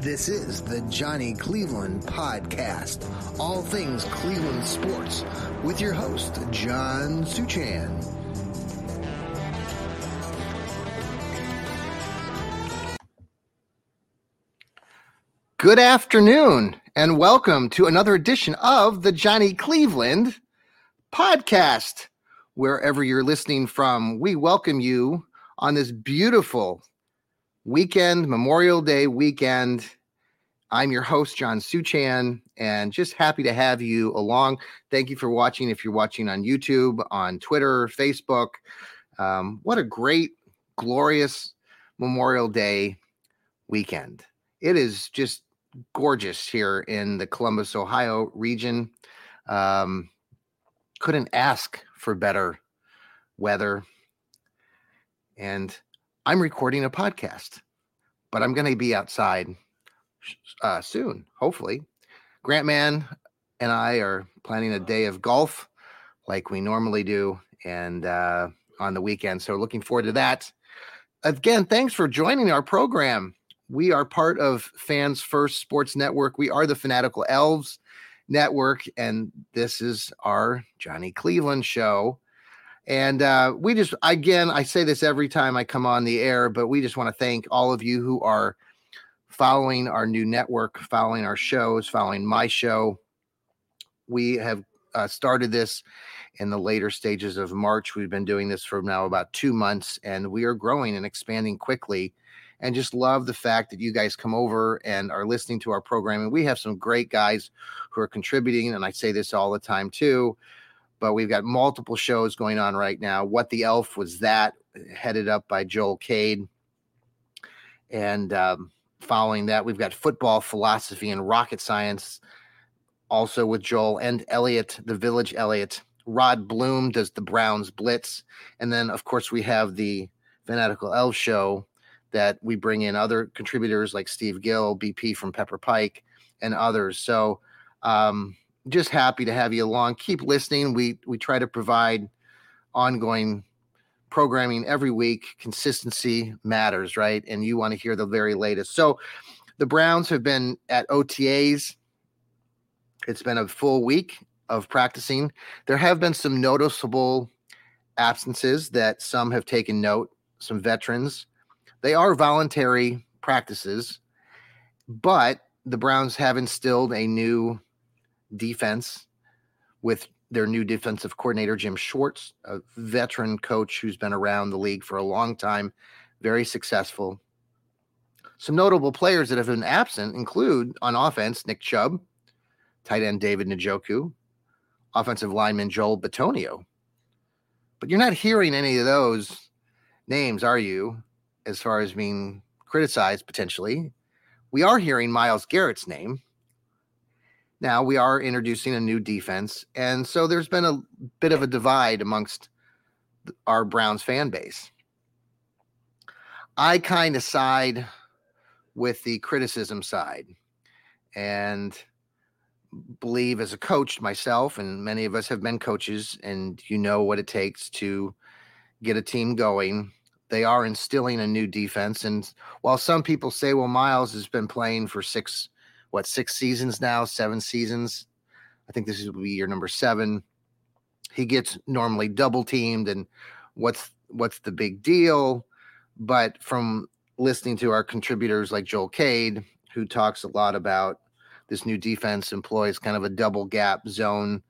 This is the Johnny Cleveland Podcast, all things Cleveland sports, with your host, John Suchan. Good afternoon, and welcome to another edition of the Johnny Cleveland Podcast. Wherever you're listening from, we welcome you on this beautiful weekend, Memorial Day weekend. I'm your host, John Suchan, and just happy to have you along. Thank you for watching. If you're watching on YouTube, on Twitter, Facebook, what a great, glorious Memorial Day weekend. It is just gorgeous here in the Columbus, Ohio region. Couldn't ask for better weather. And I'm recording a podcast, but I'm going to be outside soon, hopefully. Grant Man and I are planning a day of golf like we normally do, and on the weekend. So looking forward to that. Again, thanks for joining our program. We are part of Fans First Sports Network. We are the Fanatical Elves Network, and this is our Johnny Cleveland show. And we just, again, I say this every time I come on the air, but we just want to thank all of you who are following our new network, following our shows, following my show. We have started this in the later stages of March. We've been doing this for now about 2 months, and we are growing and expanding quickly, and just love the fact that you guys come over and are listening to our program. And we have some great guys who are contributing. And I say this all the time too, but we've got multiple shows going on right now. What the Elf Was That, headed up by Joel Cade. And, following that, we've got Football, Philosophy, and Rocket Science, also with Joel and Elliot, the Village Elliot. Rod Bloom does the Browns Blitz. And then, of course, we have the Fanatical Elves Show that we bring in other contributors like Steve Gill, BP from Pepper Pike, and others. So just happy to have you along. Keep listening. We try to provide ongoing programming every week. Consistency matters, right? And you want to hear the very latest. So the Browns have been at OTAs. It's been a full week of practicing. There have been some noticeable absences that some have taken note, some veterans. They are voluntary practices, but the Browns have instilled a new defense with their new defensive coordinator, Jim Schwartz, a veteran coach who's been around the league for a long time, very successful. Some notable players that have been absent include, on offense, Nick Chubb, tight end David Njoku, offensive lineman Joel Bitonio. But you're not hearing any of those names, are you, as far as being criticized potentially? We are hearing Myles Garrett's name. Now we are introducing a new defense, and so there's been a bit of a divide amongst our Browns fan base. I kind of side with the criticism side and believe, as a coach myself, and many of us have been coaches, and you know what it takes to get a team going. They are instilling a new defense, and while some people say, well, Myles has been playing for seven seasons. I think this will be year number 7. He gets normally double teamed, and what's the big deal? But from listening to our contributors like Joel Cade, who talks a lot about this new defense employs kind of a double gap zone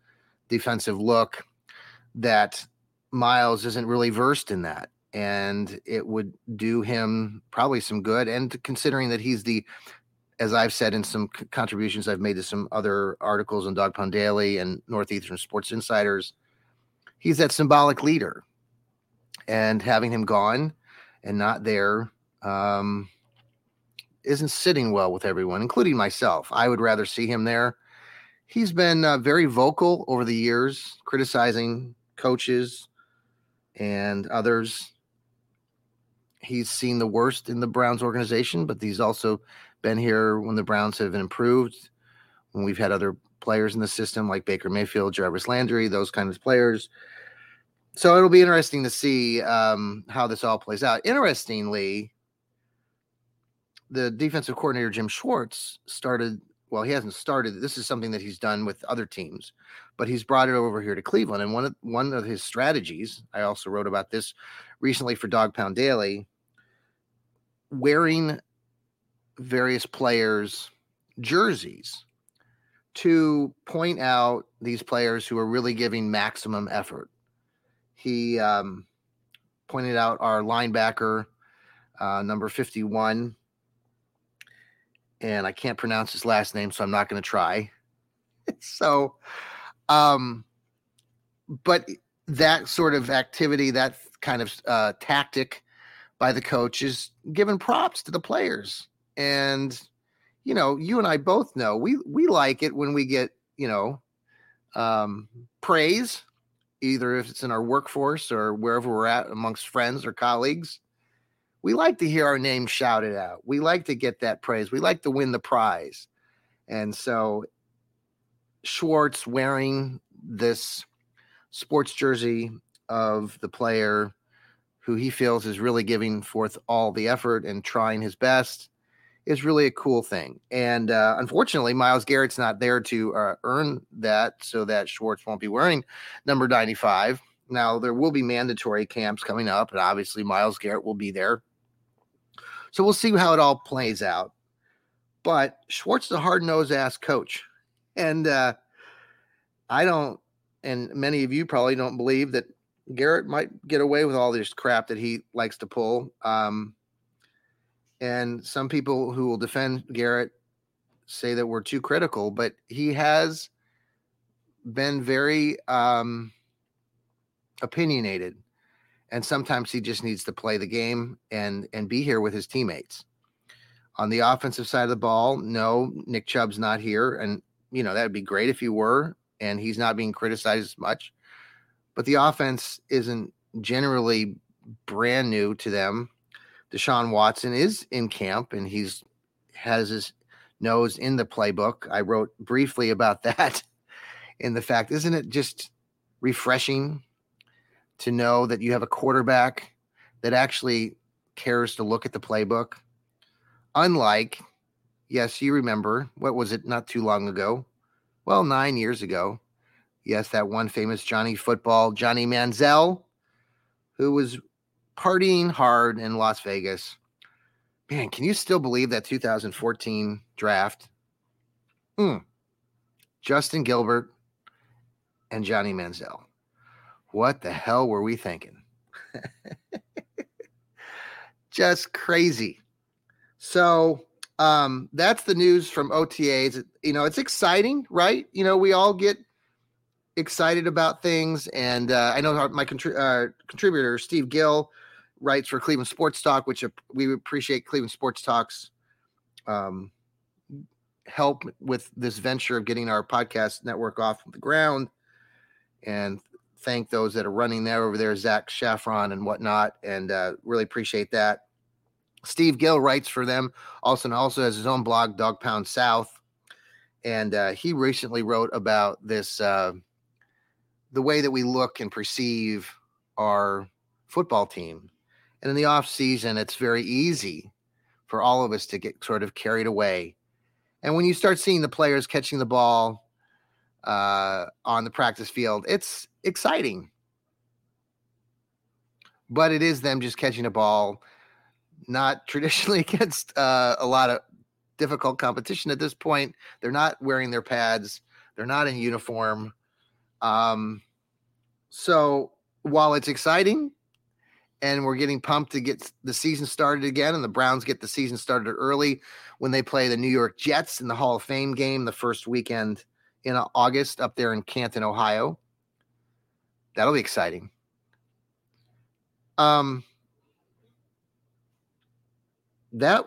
defensive look that Myles isn't really versed in that. And it would do him probably some good. And considering that he's the, as I've said in some contributions I've made to some other articles on Dog Pound Daily and Northeastern Sports Insiders, he's that symbolic leader. And having him gone and not there isn't sitting well with everyone, including myself. I would rather see him there. He's been very vocal over the years, criticizing coaches and others. He's seen the worst in the Browns organization, but he's also been here when the Browns have improved, when we've had other players in the system like Baker Mayfield, Jarvis Landry, those kinds of players. So it'll be interesting to see how this all plays out. Interestingly, the defensive coordinator, Jim Schwartz, he hasn't started. This is something that he's done with other teams, but he's brought it over here to Cleveland. And one of his strategies, I also wrote about this recently for Dog Pound Daily, wearing various players' jerseys to point out these players who are really giving maximum effort. He pointed out our linebacker, number 51, and I can't pronounce his last name, so I'm not going to try. So, but that sort of activity, that kind of tactic by the coach is giving props to the players. And, you know, you and I both know, we like it when we get, you know, praise, either if it's in our workforce or wherever we're at amongst friends or colleagues. We like to hear our name shouted out. We like to get that praise. We like to win the prize. And so Schwartz wearing this sports jersey of the player who he feels is really giving forth all the effort and trying his best is really a cool thing. And unfortunately, Myles Garrett's not there to earn that, so that Schwartz won't be wearing number 95. Now, there will be mandatory camps coming up, and obviously Myles Garrett will be there. So we'll see how it all plays out. But Schwartz is a hard-nosed ass coach. And and many of you probably don't believe that Garrett might get away with all this crap that he likes to pull. And some people who will defend Garrett say that we're too critical, but he has been very opinionated, and sometimes he just needs to play the game and be here with his teammates. On the offensive side of the ball, no, Nick Chubb's not here, and you know that would be great if he were, and he's not being criticized as much. But the offense isn't generally brand new to them. Deshaun Watson is in camp, and has his nose in the playbook. I wrote briefly about that. In the fact, isn't it just refreshing to know that you have a quarterback that actually cares to look at the playbook? Unlike, yes, you remember, what was it not too long ago? Well, 9 years ago. Yes, that one famous Johnny Manziel, who was partying hard in Las Vegas. Man, can you still believe that 2014 draft? Justin Gilbert and Johnny Manziel. What the hell were we thinking? Just crazy. So that's the news from OTAs. You know, it's exciting, right? You know, we all get excited about things. And I know my contributor, Steve Gill, writes for Cleveland Sports Talk, which we appreciate Cleveland Sports Talk's help with this venture of getting our podcast network off the ground. And thank those that are running there over there, Zac Schafron and whatnot, and really appreciate that. Steve Gill writes for them also, and also has his own blog, Dog Pound South, and he recently wrote about this, the way that we look and perceive our football team. And in the off season, it's very easy for all of us to get sort of carried away. And when you start seeing the players catching the ball on the practice field, it's exciting, but it is them just catching a ball, not traditionally against a lot of difficult competition at this point. They're not wearing their pads. They're not in uniform. So while it's exciting and we're getting pumped to get the season started again, and the Browns get the season started early when they play the New York Jets in the Hall of Fame game the first weekend in August up there in Canton, Ohio. That'll be exciting. That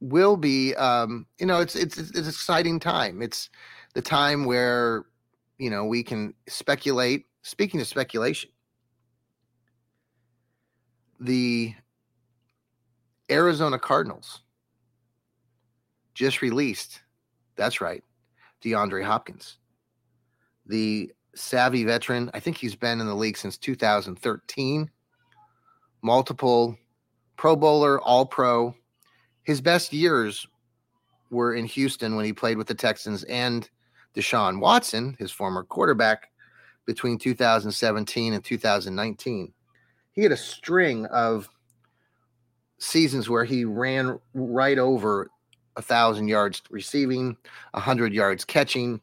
will be, it's an exciting time. It's the time where, you know, we can speculate. Speaking of speculation, the Arizona Cardinals just released, that's right, DeAndre Hopkins, the savvy veteran. I think he's been in the league since 2013, multiple Pro Bowler, All-Pro. His best years were in Houston when he played with the Texans and Deshaun Watson, his former quarterback, between 2017 and 2019. He had a string of seasons where he ran right over 1,000 yards receiving, 100 yards catching.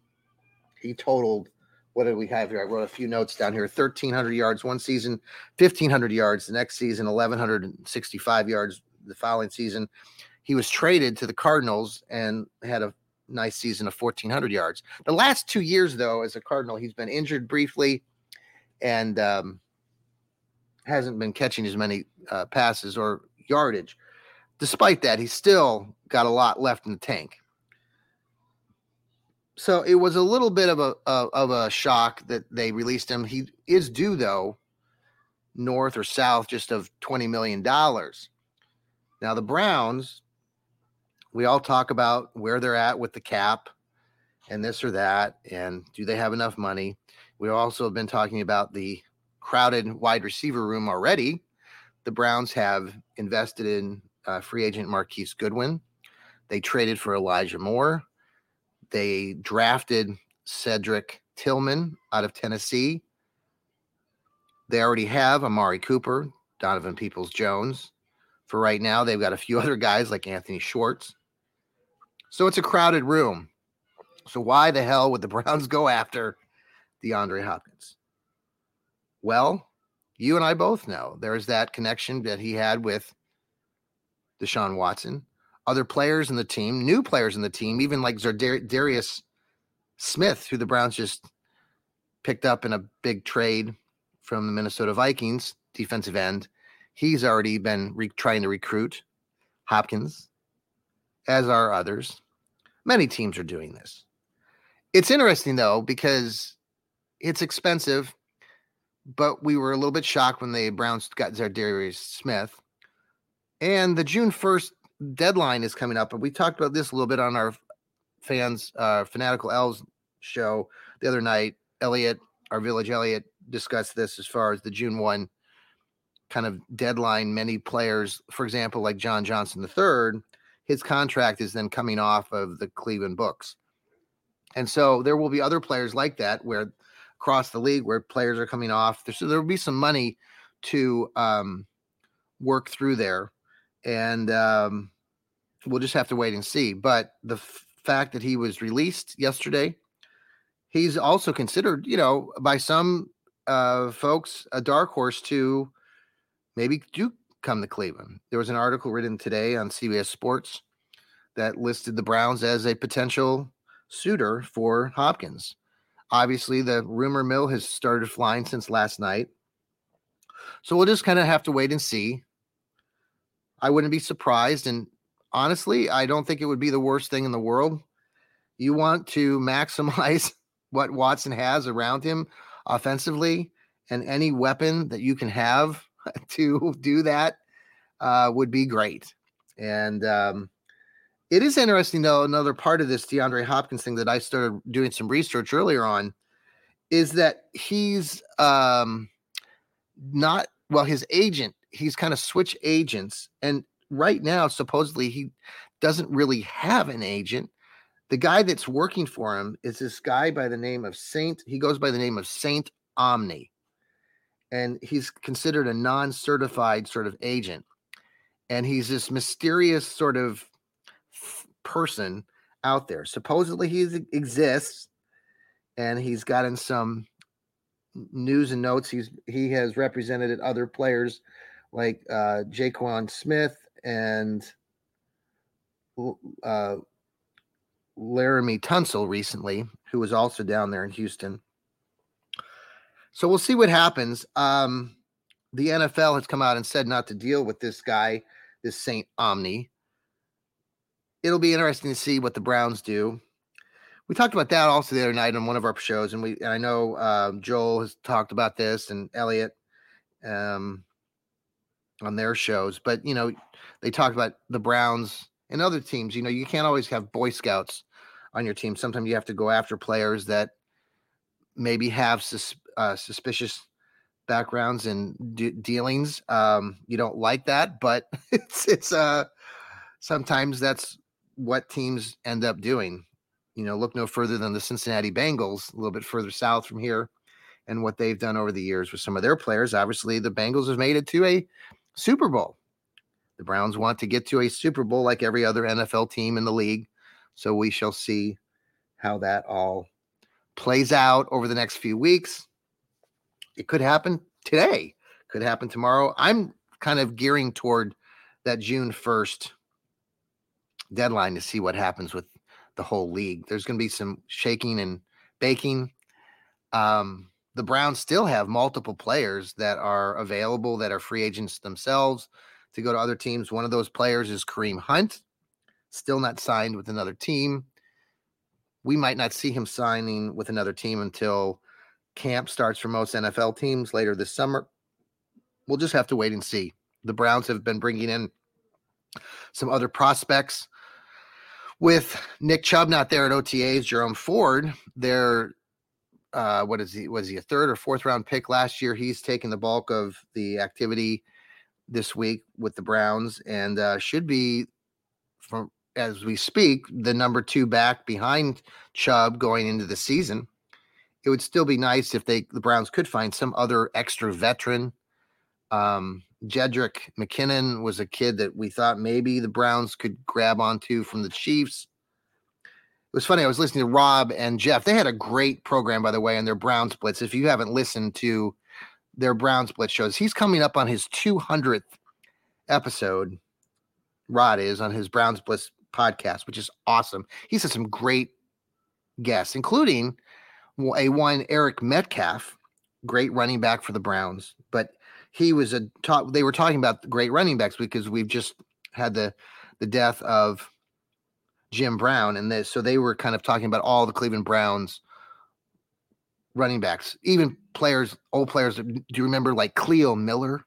He totaled, what did we have here? I wrote a few notes down here. 1,300 yards one season, 1,500 yards the next season, 1,165 yards the following season. He was traded to the Cardinals and had a nice season of 1,400 yards. The last 2 years, though, as a Cardinal, he's been injured briefly and hasn't been catching as many passes or yardage. Despite that, he's still got a lot left in the tank. So it was a little bit of a shock that they released him. He is due, though, north or south just of $20 million. Now, the Browns, we all talk about where they're at with the cap and this or that, and do they have enough money? We also have been talking about the crowded wide receiver room already. The Browns have invested in free agent Marquise Goodwin. They traded for Elijah Moore. They drafted Cedric Tillman out of Tennessee. They already have Amari Cooper, Donovan Peoples-Jones. For right now, they've got a few other guys like Anthony Schwartz. So it's a crowded room. So why the hell would the Browns go after DeAndre Hopkins? Well, you and I both know there's that connection that he had with Deshaun Watson, other players in the team, new players in the team, even like Za'Darius Smith, who the Browns just picked up in a big trade from the Minnesota Vikings, defensive end. He's already been trying to recruit Hopkins, as are others. Many teams are doing this. It's interesting, though, because it's expensive, but we were a little bit shocked when the Browns got Za'Darius Smith. And the June 1st deadline is coming up, and we talked about this a little bit on our Fanatical Elves show the other night. Elliot, our village Elliot, discussed this as far as the June 1 kind of deadline. Many players, for example, like John Johnson III, his contract is then coming off of the Cleveland books. And so there will be other players like that where across the league where players are coming off. So there will be some money to work through there. And we'll just have to wait and see. But the fact that he was released yesterday, he's also considered, you know, by some folks, a dark horse to maybe do come to Cleveland. There was an article written today on CBS Sports that listed the Browns as a potential suitor for Hopkins. Obviously, the rumor mill has started flying since last night. So we'll just kind of have to wait and see. I wouldn't be surprised. And honestly, I don't think it would be the worst thing in the world. You want to maximize what Watson has around him offensively, and any weapon that you can have to do that would be great. And it is interesting, though, another part of this DeAndre Hopkins thing that I started doing some research earlier on is that he's not – well, his agent, he's kind of switched agents. And right now, supposedly, he doesn't really have an agent. The guy that's working for him is this guy by the name of he goes by the name of Saint Omni. And he's considered a non-certified sort of agent. And he's this mysterious sort of person out there. Supposedly he exists, and he's gotten some news and notes. He has represented other players like Jaquan Smith and Laramie Tunsil recently, who was also down there in Houston. So we'll see what happens. The NFL has come out and said not to deal with this guy, this Saint Omni. It'll be interesting to see what the Browns do. We talked about that also the other night on one of our shows, and I know Joel has talked about this, and Elliot on their shows. But, you know, they talked about the Browns and other teams. You know, you can't always have Boy Scouts on your team. Sometimes you have to go after players that maybe have suspicious backgrounds and dealings. You don't like that, but it's sometimes that's what teams end up doing. You know, look no further than the Cincinnati Bengals, a little bit further south from here, and what they've done over the years with some of their players. Obviously, the Bengals have made it to a Super Bowl. The Browns want to get to a Super Bowl like every other NFL team in the league. So we shall see how that all plays out over the next few weeks. It could happen today, could happen tomorrow. I'm kind of gearing toward that June 1st deadline to see what happens with the whole league. There's going to be some shaking and baking. The Browns still have multiple players that are available that are free agents themselves to go to other teams. One of those players is Kareem Hunt, still not signed with another team. We might not see him signing with another team until camp starts for most NFL teams later this summer. We'll just have to wait and see. The Browns have been bringing in some other prospects. With Nick Chubb not there at OTAs, Jerome Ford, their was he a third or fourth round pick last year? He's taken the bulk of the activity this week with the Browns, and should be, from as we speak, the number two back behind Chubb going into the season. It would still be nice if the Browns could find some other extra veteran. Jedrick McKinnon was a kid that we thought maybe the Browns could grab onto from the Chiefs. It was funny. I was listening to Rob and Jeff. They had a great program, by the way, on their Browns Blitz. If you haven't listened to their Browns Blitz shows, he's coming up on his 200th episode. Rod is on his Browns Blitz podcast, which is awesome. He's had some great guests, including Eric Metcalf, great running back for the Browns, but he was they were talking about the great running backs because we've just had the death of Jim Brown. And so they were kind of talking about all the Cleveland Browns running backs, even players, old players. Do you remember like Cleo Miller?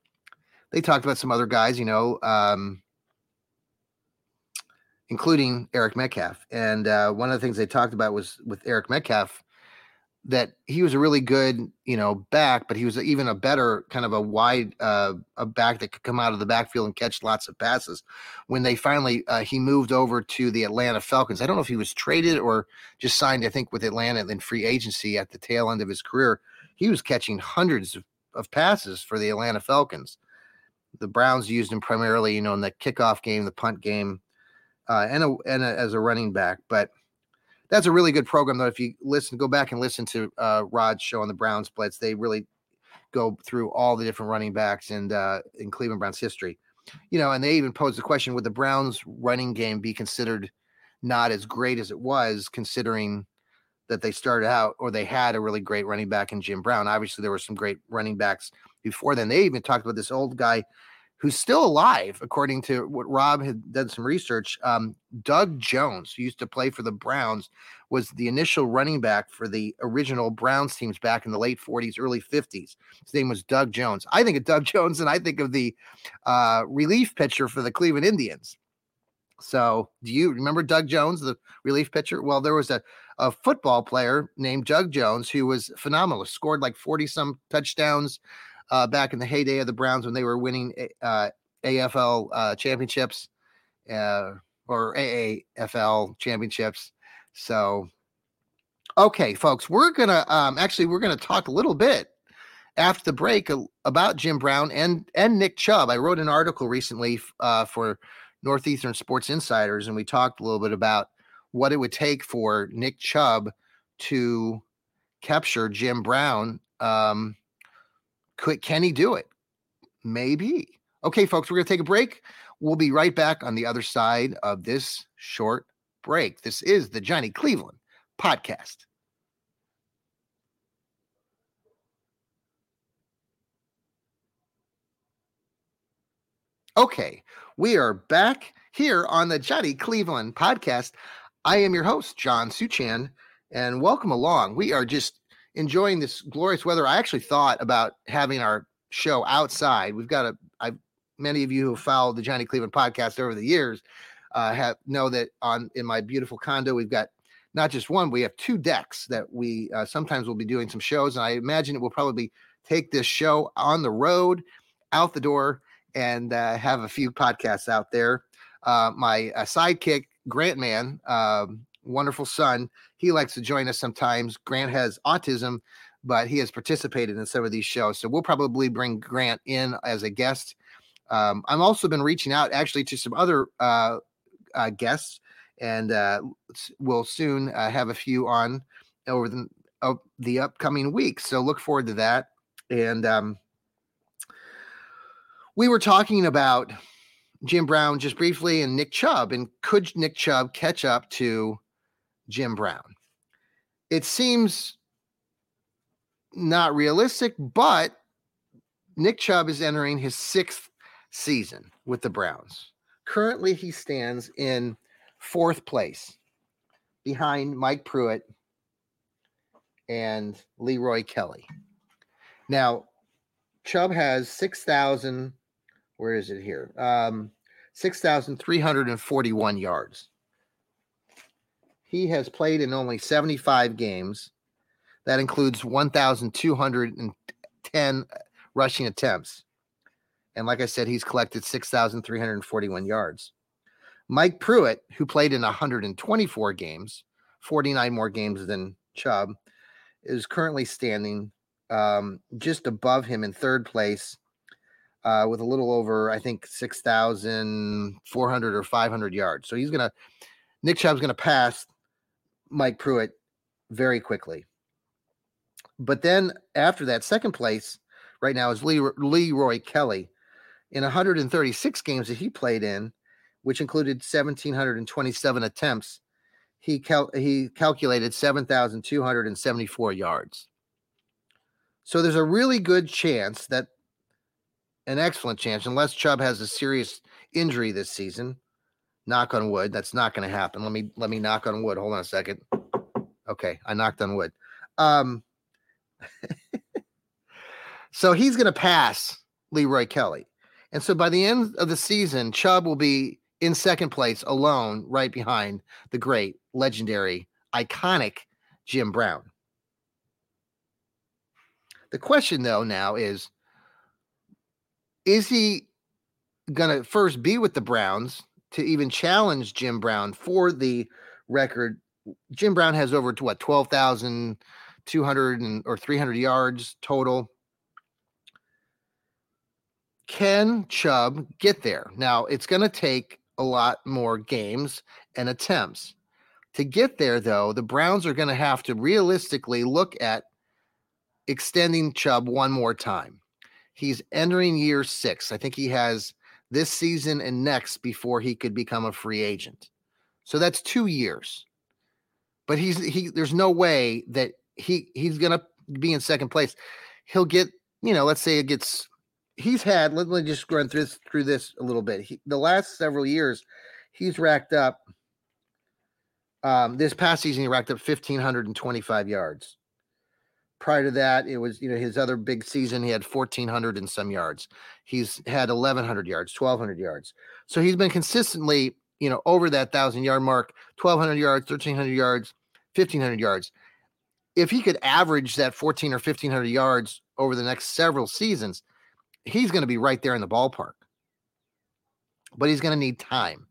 They talked about some other guys, you know, including Eric Metcalf. And one of the things they talked about was with Eric Metcalf, that he was a really good, you know, back, but he was even a better kind of a wide a back that could come out of the backfield and catch lots of passes. When they finally, he moved over to the Atlanta Falcons. I don't know if he was traded or just signed, I think, with Atlanta and then free agency at the tail end of his career. He was catching hundreds of passes for the Atlanta Falcons. The Browns used him primarily, you know, in the kickoff game, the punt game, and as a running back, but that's a really good program, though. If you go back and listen to Rod's show on the Browns Blitz, they really go through all the different running backs and in Cleveland Browns history. You know, and they even posed the question, would the Browns running game be considered not as great as it was, considering that they started out, or they had a really great running back in Jim Brown? Obviously, there were some great running backs before then. They even talked about this old guy who's still alive, according to what Rob had done some research. Doug Jones, who used to play for the Browns, was the initial running back for the original Browns teams back in the late 40s, early 50s. His name was Doug Jones. I think of Doug Jones, and I think of the relief pitcher for the Cleveland Indians. So do you remember Doug Jones, the relief pitcher? Well, there was a football player named Doug Jones who was phenomenal, scored like 40-some touchdowns, back in the heyday of the Browns when they were winning AFL championships or AAFL championships. So, okay, folks, we're going to talk a little bit after the break about Jim Brown and Nick Chubb. I wrote an article recently for Northeastern Sports Insiders, and we talked a little bit about what it would take for Nick Chubb to capture Jim Brown. Can he do it? Maybe. Okay, folks, we're going to take a break. We'll be right back on the other side of this short break. This is the Johnny Cleveland Podcast. Okay, we are back here on the Johnny Cleveland Podcast. I am your host, John Suchan, and welcome along. We are just enjoying this glorious weather. I actually thought about having our show outside. We've got many of you who followed the Johnny Cleveland Podcast over the years know that in my beautiful condo, we've got not just one, we have two decks that we sometimes will be doing some shows. And I imagine it will probably take this show on the road, out the door, and have a few podcasts out there. My sidekick, Grant Man, wonderful son, he likes to join us sometimes. Grant has autism, but he has participated in some of these shows. So we'll probably bring Grant in as a guest. I've also been reaching out actually to some other guests, and we'll soon have a few on over the upcoming weeks. So look forward to that. And we were talking about Jim Brown just briefly and Nick Chubb, and could Nick Chubb catch up to Jim Brown? It seems not realistic, but Nick Chubb is entering his sixth season with the Browns. Currently, he stands in fourth place behind Mike Pruitt and Leroy Kelly. Now, Chubb has 6,000. Where is it here? 6,341 yards. He has played in only 75 games. That includes 1,210 rushing attempts. And like I said, he's collected 6,341 yards. Mike Pruitt, who played in 124 games, 49 more games than Chubb, is currently standing just above him in third place. With a little over, I think, 6,400 or 500 yards. So Nick Chubb's going to pass Mike Pruitt very quickly. But then after that, second place right now is Leroy Kelly in 136 games that he played in, which included 1,727 attempts. He calculated 7,274 yards. So there's a really good chance that an excellent chance, unless Chubb has a serious injury this season. Knock on wood. That's not going to happen. Let me knock on wood. Hold on a second. Okay, I knocked on wood. So he's going to pass Leroy Kelly. And so by the end of the season, Chubb will be in second place alone, right behind the great, legendary, iconic Jim Brown. The question, though, now is he going to first be with the Browns to even challenge Jim Brown for the record? Jim Brown has over 12,200 or 300 yards total. Can Chubb get there? Now, it's going to take a lot more games and attempts. To get there, though, the Browns are going to have to realistically look at extending Chubb one more time. He's entering year six. I think he has this season and next before he could become a free agent. So that's 2 years. But there's no way that he's going to be in second place. He'll get, let's say it gets, he's had, let me just run through this a little bit. The last several years, he's racked up, this past season, he racked up 1,525 yards. Prior to that, it was, his other big season, he had 1,400 and some yards. He's had 1,100 yards, 1,200 yards. So he's been consistently, over that 1,000-yard mark, 1,200 yards, 1,300 yards, 1,500 yards. If he could average that 1,400 or 1,500 yards over the next several seasons, he's going to be right there in the ballpark. But he's going to need time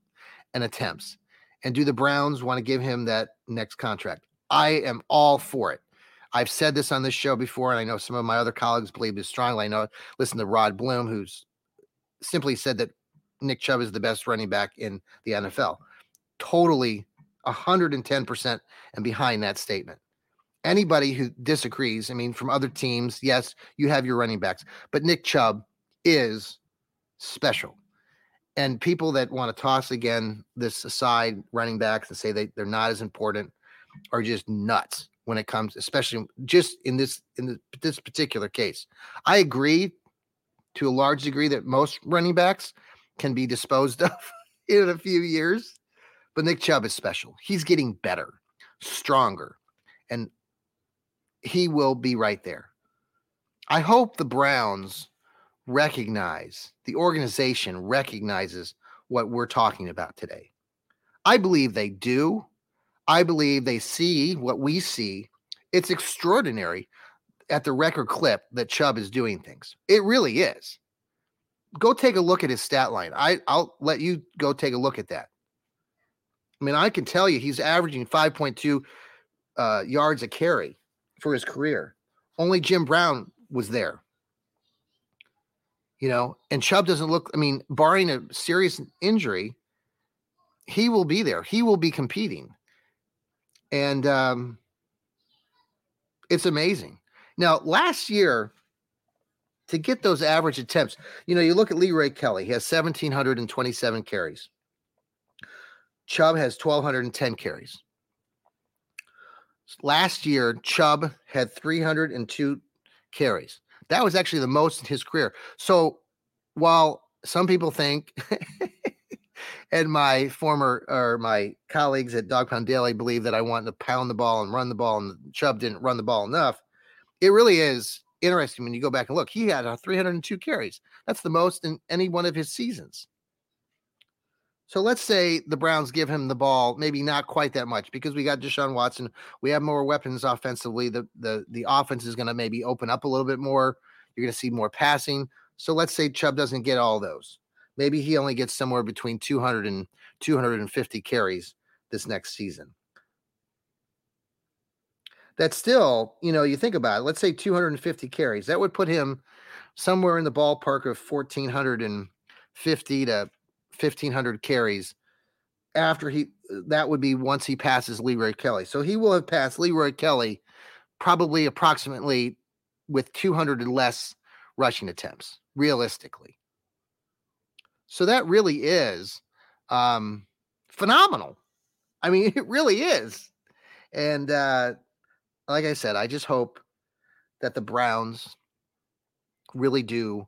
and attempts. And do the Browns want to give him that next contract? I am all for it. I've said this on this show before, and I know some of my other colleagues believe this strongly. I know, listen to Rod Bloom, who's simply said that Nick Chubb is the best running back in the NFL. Totally 110% and behind that statement. Anybody who disagrees, I mean, from other teams, yes, you have your running backs, but Nick Chubb is special. And people that want to toss again this aside running backs and say they're not as important are just nuts when it comes, especially just in this particular case. I agree to a large degree that most running backs can be disposed of in a few years, but Nick Chubb is special. He's getting better, stronger, and he will be right there. I hope the Browns recognize, the organization recognizes what we're talking about today. I believe they do. I believe they see what we see. It's extraordinary at the record clip that Chubb is doing things. It really is. Go take a look at his stat line. I'll let you go take a look at that. I mean, I can tell you he's averaging 5.2 yards a carry for his career. Only Jim Brown was there. You know, and Chubb doesn't look, I mean, barring a serious injury, he will be there. He will be competing. And it's amazing. Now, last year, to get those average attempts, you know, you look at Leroy Kelly. He has 1,727 carries. Chubb has 1,210 carries. Last year, Chubb had 302 carries. That was actually the most in his career. So while some people think, and my colleagues at Dog Pound Daily believe that I want to pound the ball and run the ball, and Chubb didn't run the ball enough, it really is interesting when you go back and look. He had 302 carries. That's the most in any one of his seasons. So let's say the Browns give him the ball, maybe not quite that much, because we got Deshaun Watson. We have more weapons offensively. The offense is going to maybe open up a little bit more. You're going to see more passing. So let's say Chubb doesn't get all those. Maybe he only gets somewhere between 200 and 250 carries this next season. That's still, you know, you think about it. Let's say 250 carries. That would put him somewhere in the ballpark of 1,450 to 1,500 carries after that would be once he passes Leroy Kelly. So he will have passed Leroy Kelly probably approximately with 200 and less rushing attempts, realistically. So that really is phenomenal. I mean, it really is. And like I said, I just hope that the Browns really do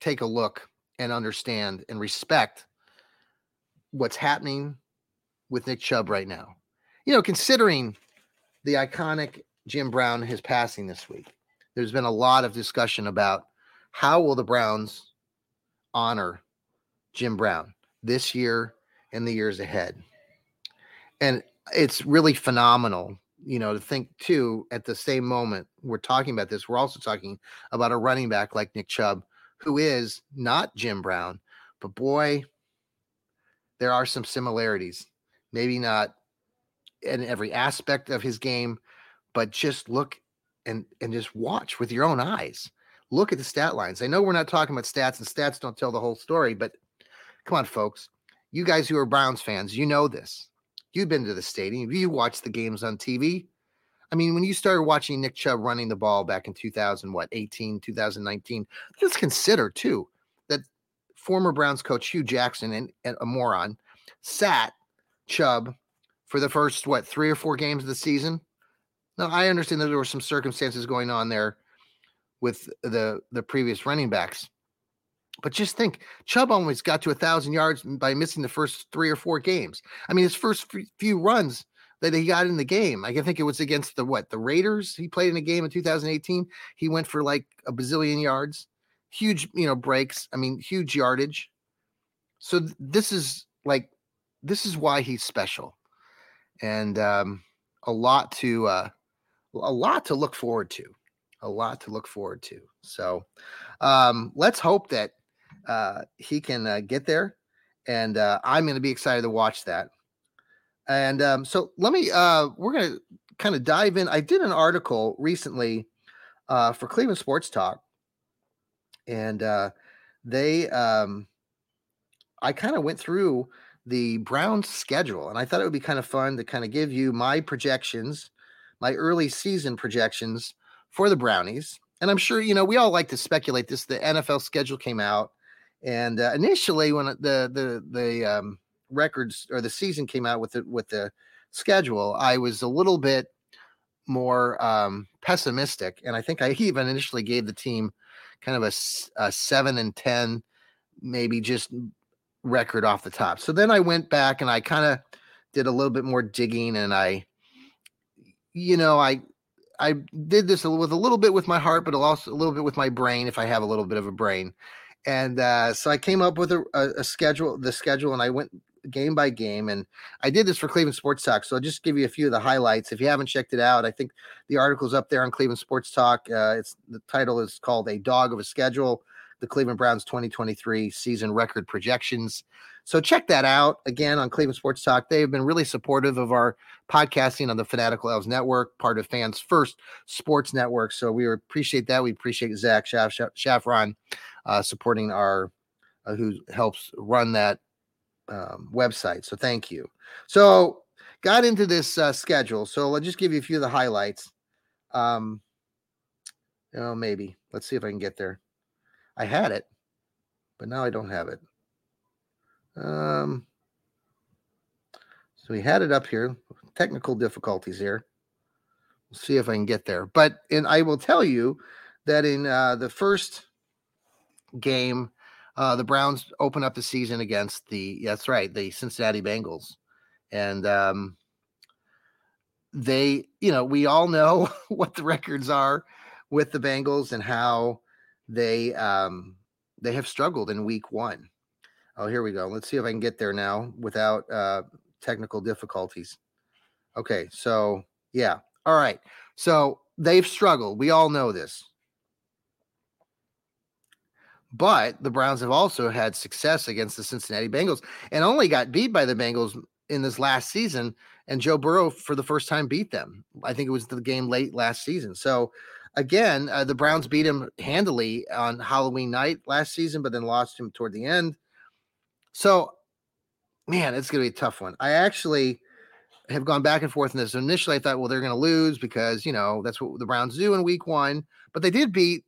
take a look and understand and respect what's happening with Nick Chubb right now. You know, considering the iconic Jim Brown, his passing this week, there's been a lot of discussion about how will the Browns honor Jim Brown this year and the years ahead. And it's really phenomenal, you know, to think too, at the same moment we're talking about this, we're also talking about a running back like Nick Chubb, who is not Jim Brown, but boy, there are some similarities. Maybe not in every aspect of his game, but just look and just watch with your own eyes. Look at the stat lines. I know we're not talking about stats, and stats don't tell the whole story, but come on, folks. You guys who are Browns fans, you know this. You've been to the stadium. You watched the games on TV. I mean, when you started watching Nick Chubb running the ball back in 2019, just consider, too, that former Browns coach Hugh Jackson, and a moron, sat Chubb for the first, three or four games of the season? Now, I understand that there were some circumstances going on there with the previous running backs. But just think, Chubb always got to 1,000 yards by missing the first three or four games. I mean, his first few runs that he got in the game. I think it was against the Raiders. He played in a game in 2018. He went for like a bazillion yards, huge, you know, breaks. I mean, huge yardage. So this is why he's special, and a lot to look forward to, So let's hope that he can get there, and I'm going to be excited to watch that. And so let me, we're going to kind of dive in. I did an article recently for Cleveland Sports Talk, and they I kind of went through the Browns schedule, and I thought it would be kind of fun to kind of give you my projections, my early season projections for the Brownies. And I'm sure, you know, we all like to speculate this. The NFL schedule came out, and initially when the records or the season came out with the schedule, I was a little bit more pessimistic. And I think I even initially gave the team kind of a 7-10, maybe just record off the top. So then I went back and I kind of did a little bit more digging, and I did this with a little bit with my heart, but also a little bit with my brain, if I have a little bit of a brain. And so I came up with a schedule, and I went game by game, and I did this for Cleveland Sports Talk. So I'll just give you a few of the highlights. If you haven't checked it out, I think the article's up there on Cleveland Sports Talk. The title is called "A Dog of a Schedule: The Cleveland Browns 2023 Season Record Projections." So check that out again on Cleveland Sports Talk. They have been really supportive of our podcasting on the Fanatical Elves Network, part of Fans First Sports Network. So we appreciate that. We appreciate Zac Schafron supporting our, who helps run that website. So thank you. So got into this schedule. So I'll just give you a few of the highlights. Maybe let's see if I can get there. I had it, but now I don't have it. So we had it up here. Technical difficulties here. We'll see if I can get there. But I will tell you that in the first game, the Browns open up the season against the Cincinnati Bengals. And we all know what the records are with the Bengals and how they have struggled in week one. Oh, here we go. Let's see if I can get there now without technical difficulties. Okay, so yeah. All right. So they've struggled. We all know this. But the Browns have also had success against the Cincinnati Bengals and only got beat by the Bengals in this last season, and Joe Burrow for the first time beat them. I think it was the game late last season. So again, the Browns beat him handily on Halloween night last season, but then lost him toward the end. So, man, it's going to be a tough one. I actually have gone back and forth in this. Initially, I thought, well, they're going to lose because, you know, that's what the Browns do in week one. But they did beat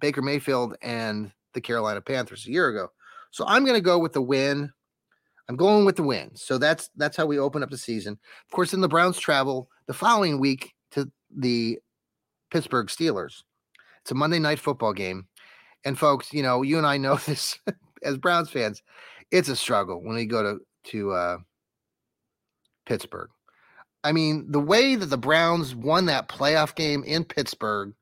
Baker Mayfield and the Carolina Panthers a year ago. So I'm going to go with the win. I'm going with the win. So that's how we open up the season. Of course, then the Browns travel the following week to the Pittsburgh Steelers. It's a Monday Night Football game. And folks, you know, you and I know this as Browns fans, it's a struggle when we go to Pittsburgh. I mean, the way that the Browns won that playoff game in Pittsburgh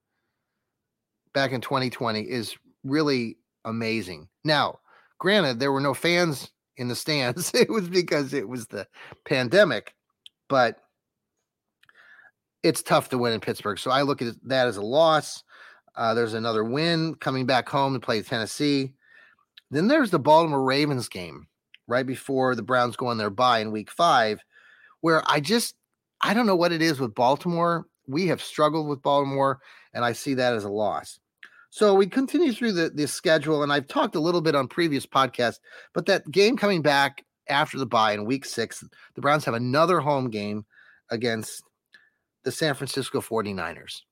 back in 2020 is really amazing. Now, granted, there were no fans in the stands. It was because it was the pandemic, but it's tough to win in Pittsburgh. So I look at that as a loss. There's another win coming back home to play Tennessee. Then there's the Baltimore Ravens game right before the Browns go on their bye in week five, where I don't know what it is with Baltimore. We have struggled with Baltimore, and I see that as a loss. So we continue through the schedule, and I've talked a little bit on previous podcasts, but that game coming back after the bye in week six, the Browns have another home game against the San Francisco 49ers.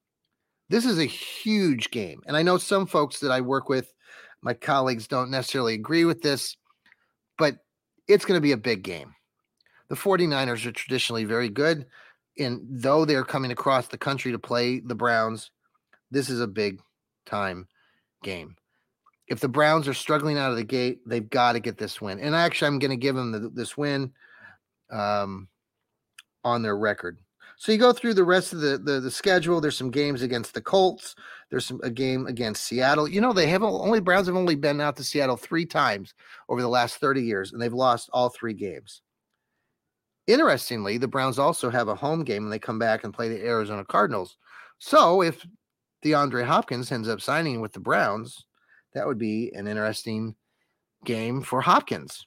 This is a huge game. And I know some folks that I work with, my colleagues, don't necessarily agree with this, but it's going to be a big game. The 49ers are traditionally very good. And though they're coming across the country to play the Browns, this is a big time game. If the Browns are struggling out of the gate, they've got to get this win. And actually, I'm going to give them this win on their record. So you go through the rest of the schedule. There's some games against the Colts. There's a game against Seattle. You know, Browns have only been out to Seattle 3 times over the last 30 years, and they've lost all 3 games. Interestingly, the Browns also have a home game, and they come back and play the Arizona Cardinals. So if DeAndre Hopkins ends up signing with the Browns, that would be an interesting game for Hopkins.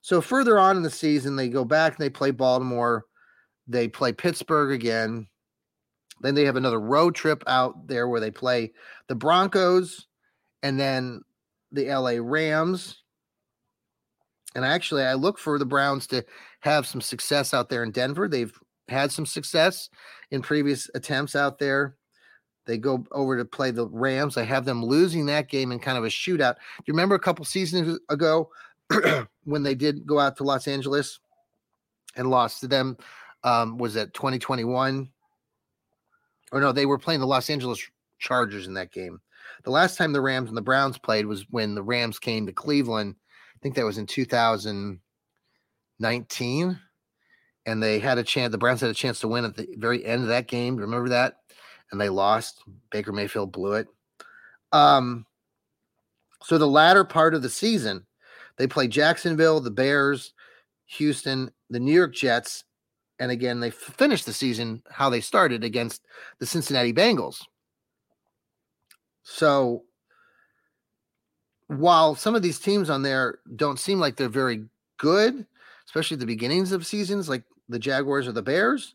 So further on in the season, they go back and they play Baltimore. They play Pittsburgh again. Then they have another road trip out there where they play the Broncos. And then the LA Rams. And actually, I look for the Browns to have some success out there in Denver. They've had some success in previous attempts out there. They go over to play the Rams. I have them losing that game in kind of a shootout. Do you remember a couple seasons ago when they did go out to Los Angeles and lost to them? Was that 2021? Or no, they were playing the Los Angeles Chargers in that game. The last time the Rams and the Browns played was when the Rams came to Cleveland. I think that was in 2019. And they had a chance. The Browns had a chance to win at the very end of that game. Remember that? And they lost. Baker Mayfield blew it. So the latter part of the season, they play Jacksonville, the Bears, Houston, the New York Jets. And again, they finished the season how they started against the Cincinnati Bengals. So while some of these teams on there don't seem like they're very good, especially at the beginnings of seasons, like the Jaguars or the Bears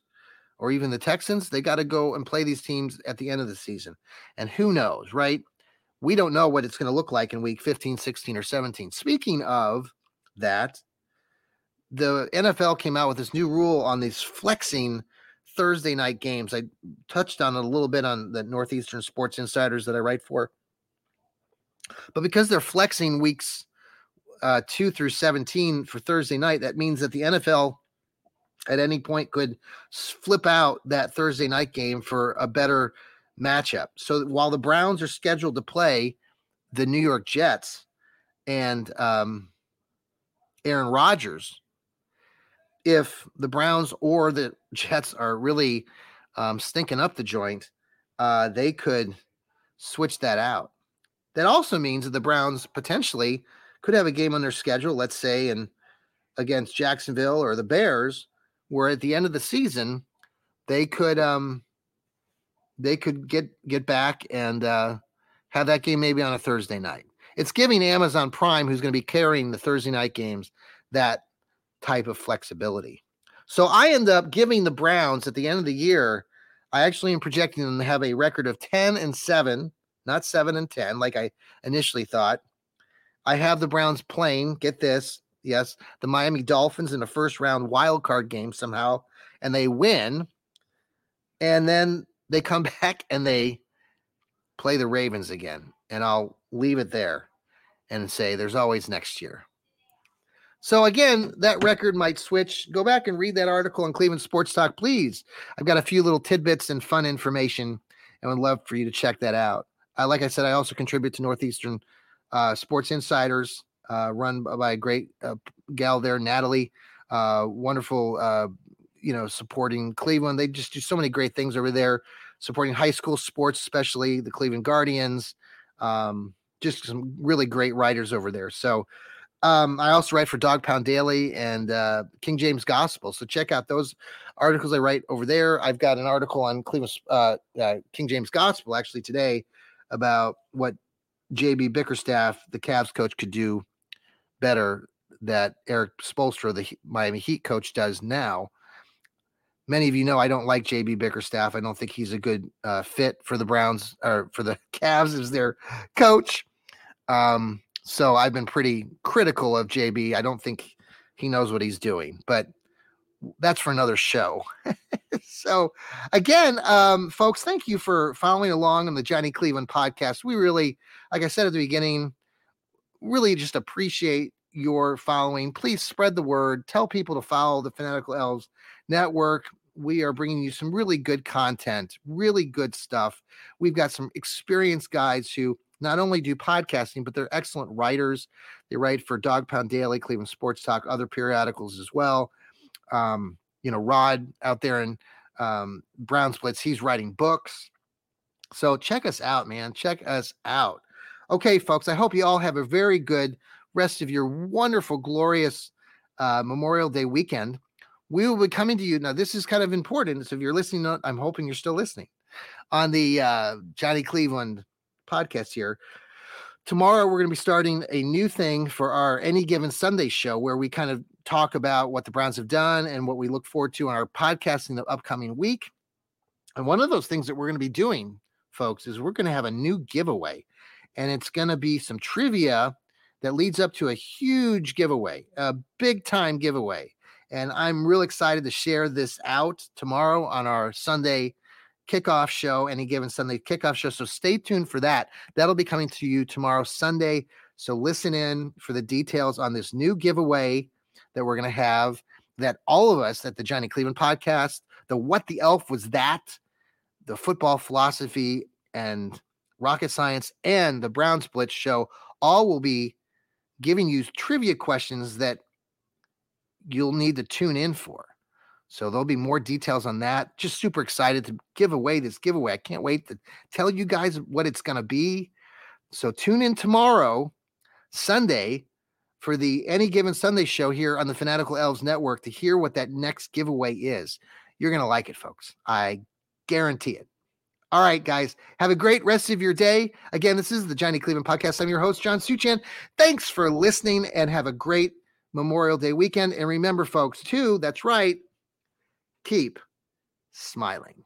or even the Texans, they got to go and play these teams at the end of the season. And who knows, right? We don't know what it's going to look like in week 15, 16, or 17. Speaking of that, the NFL came out with this new rule on these flexing Thursday night games. I touched on it a little bit on the Northeastern Sports Insiders that I write for. But because they're flexing weeks 2 through 17 for Thursday night, that means that the NFL at any point could flip out that Thursday night game for a better matchup. So while the Browns are scheduled to play the New York Jets and Aaron Rodgers, if the Browns or the Jets are really stinking up the joint, they could switch that out. That also means that the Browns potentially could have a game on their schedule, let's say, and against Jacksonville or the Bears, where at the end of the season they could get back and have that game maybe on a Thursday night. It's giving Amazon Prime, who's going to be carrying the Thursday night games, that type of flexibility. So I end up giving the Browns at the end of the year, I actually am projecting them to have a record of 10-7, not 7-10, like I initially thought. I have the Browns playing, get this, yes, the Miami Dolphins in a first round wild card game somehow, and they win. And then they come back and they play the Ravens again. And I'll leave it there and say there's always next year. So again, that record might switch. Go back and read that article on Cleveland Sports Talk, please. I've got a few little tidbits and fun information, and would love for you to check that out. Like I said, I also contribute to Northeastern Sports Insiders, run by a great gal there, Natalie. Wonderful, supporting Cleveland. They just do so many great things over there, supporting high school sports, especially the Cleveland Guardians. Just some really great writers over there. So. I also write for Dog Pound Daily and King James Gospel. So check out those articles I write over there. I've got an article on Cleveland, King James Gospel actually today about what JB Bickerstaff, the Cavs coach, could do better that Eric Spoelstra, the Miami Heat coach, does now. Many of you know I don't like JB Bickerstaff. I don't think he's a good fit for the Browns or for the Cavs as their coach. So I've been pretty critical of JB. I don't think he knows what he's doing, but that's for another show. So again, folks, thank you for following along on the Johnny Cleveland podcast. We really, like I said at the beginning, really just appreciate your following. Please spread the word. Tell people to follow the Fanatical Elves Network. We are bringing you some really good content, really good stuff. We've got some experienced guys who not only do podcasting, but they're excellent writers. They write for Dog Pound Daily, Cleveland Sports Talk, other periodicals as well. Rod out there in Brown Splits, he's writing books. So check us out, man. Check us out. Okay, folks, I hope you all have a very good rest of your wonderful, glorious Memorial Day weekend. We will be coming to you. Now, this is kind of important. So if you're listening, I'm hoping you're still listening on the Johnny Cleveland podcast here. Tomorrow we're going to be starting a new thing for our Any Given Sunday show, where we kind of talk about what the Browns have done and what we look forward to on our podcast in the upcoming week. And one of those things that we're going to be doing, folks, is we're going to have a new giveaway. and it's going to be some trivia that leads up to a huge giveaway, a big-time giveaway. And I'm real excited to share this out tomorrow on our Sunday kickoff show, Any Given Sunday kickoff show. So stay tuned for that. That'll be coming to you tomorrow, Sunday. So listen in for the details on this new giveaway that we're going to have, that all of us at the Johnny Cleveland Podcast, the What the Elf Was That, the Football Philosophy and Rocket Science, and the Browns Blitz show all will be giving you trivia questions that you'll need to tune in for. So there'll be more details on that. Just super excited to give away this giveaway. I can't wait to tell you guys what it's going to be. So tune in tomorrow, Sunday, for the Any Given Sunday show here on the Fanatical Elves Network to hear what that next giveaway is. You're going to like it, folks. I guarantee it. All right, guys, have a great rest of your day. Again, this is the Johnny Cleveland Podcast. I'm your host, John Suchan. Thanks for listening and have a great Memorial Day weekend. And remember, folks, too, that's right, keep smiling.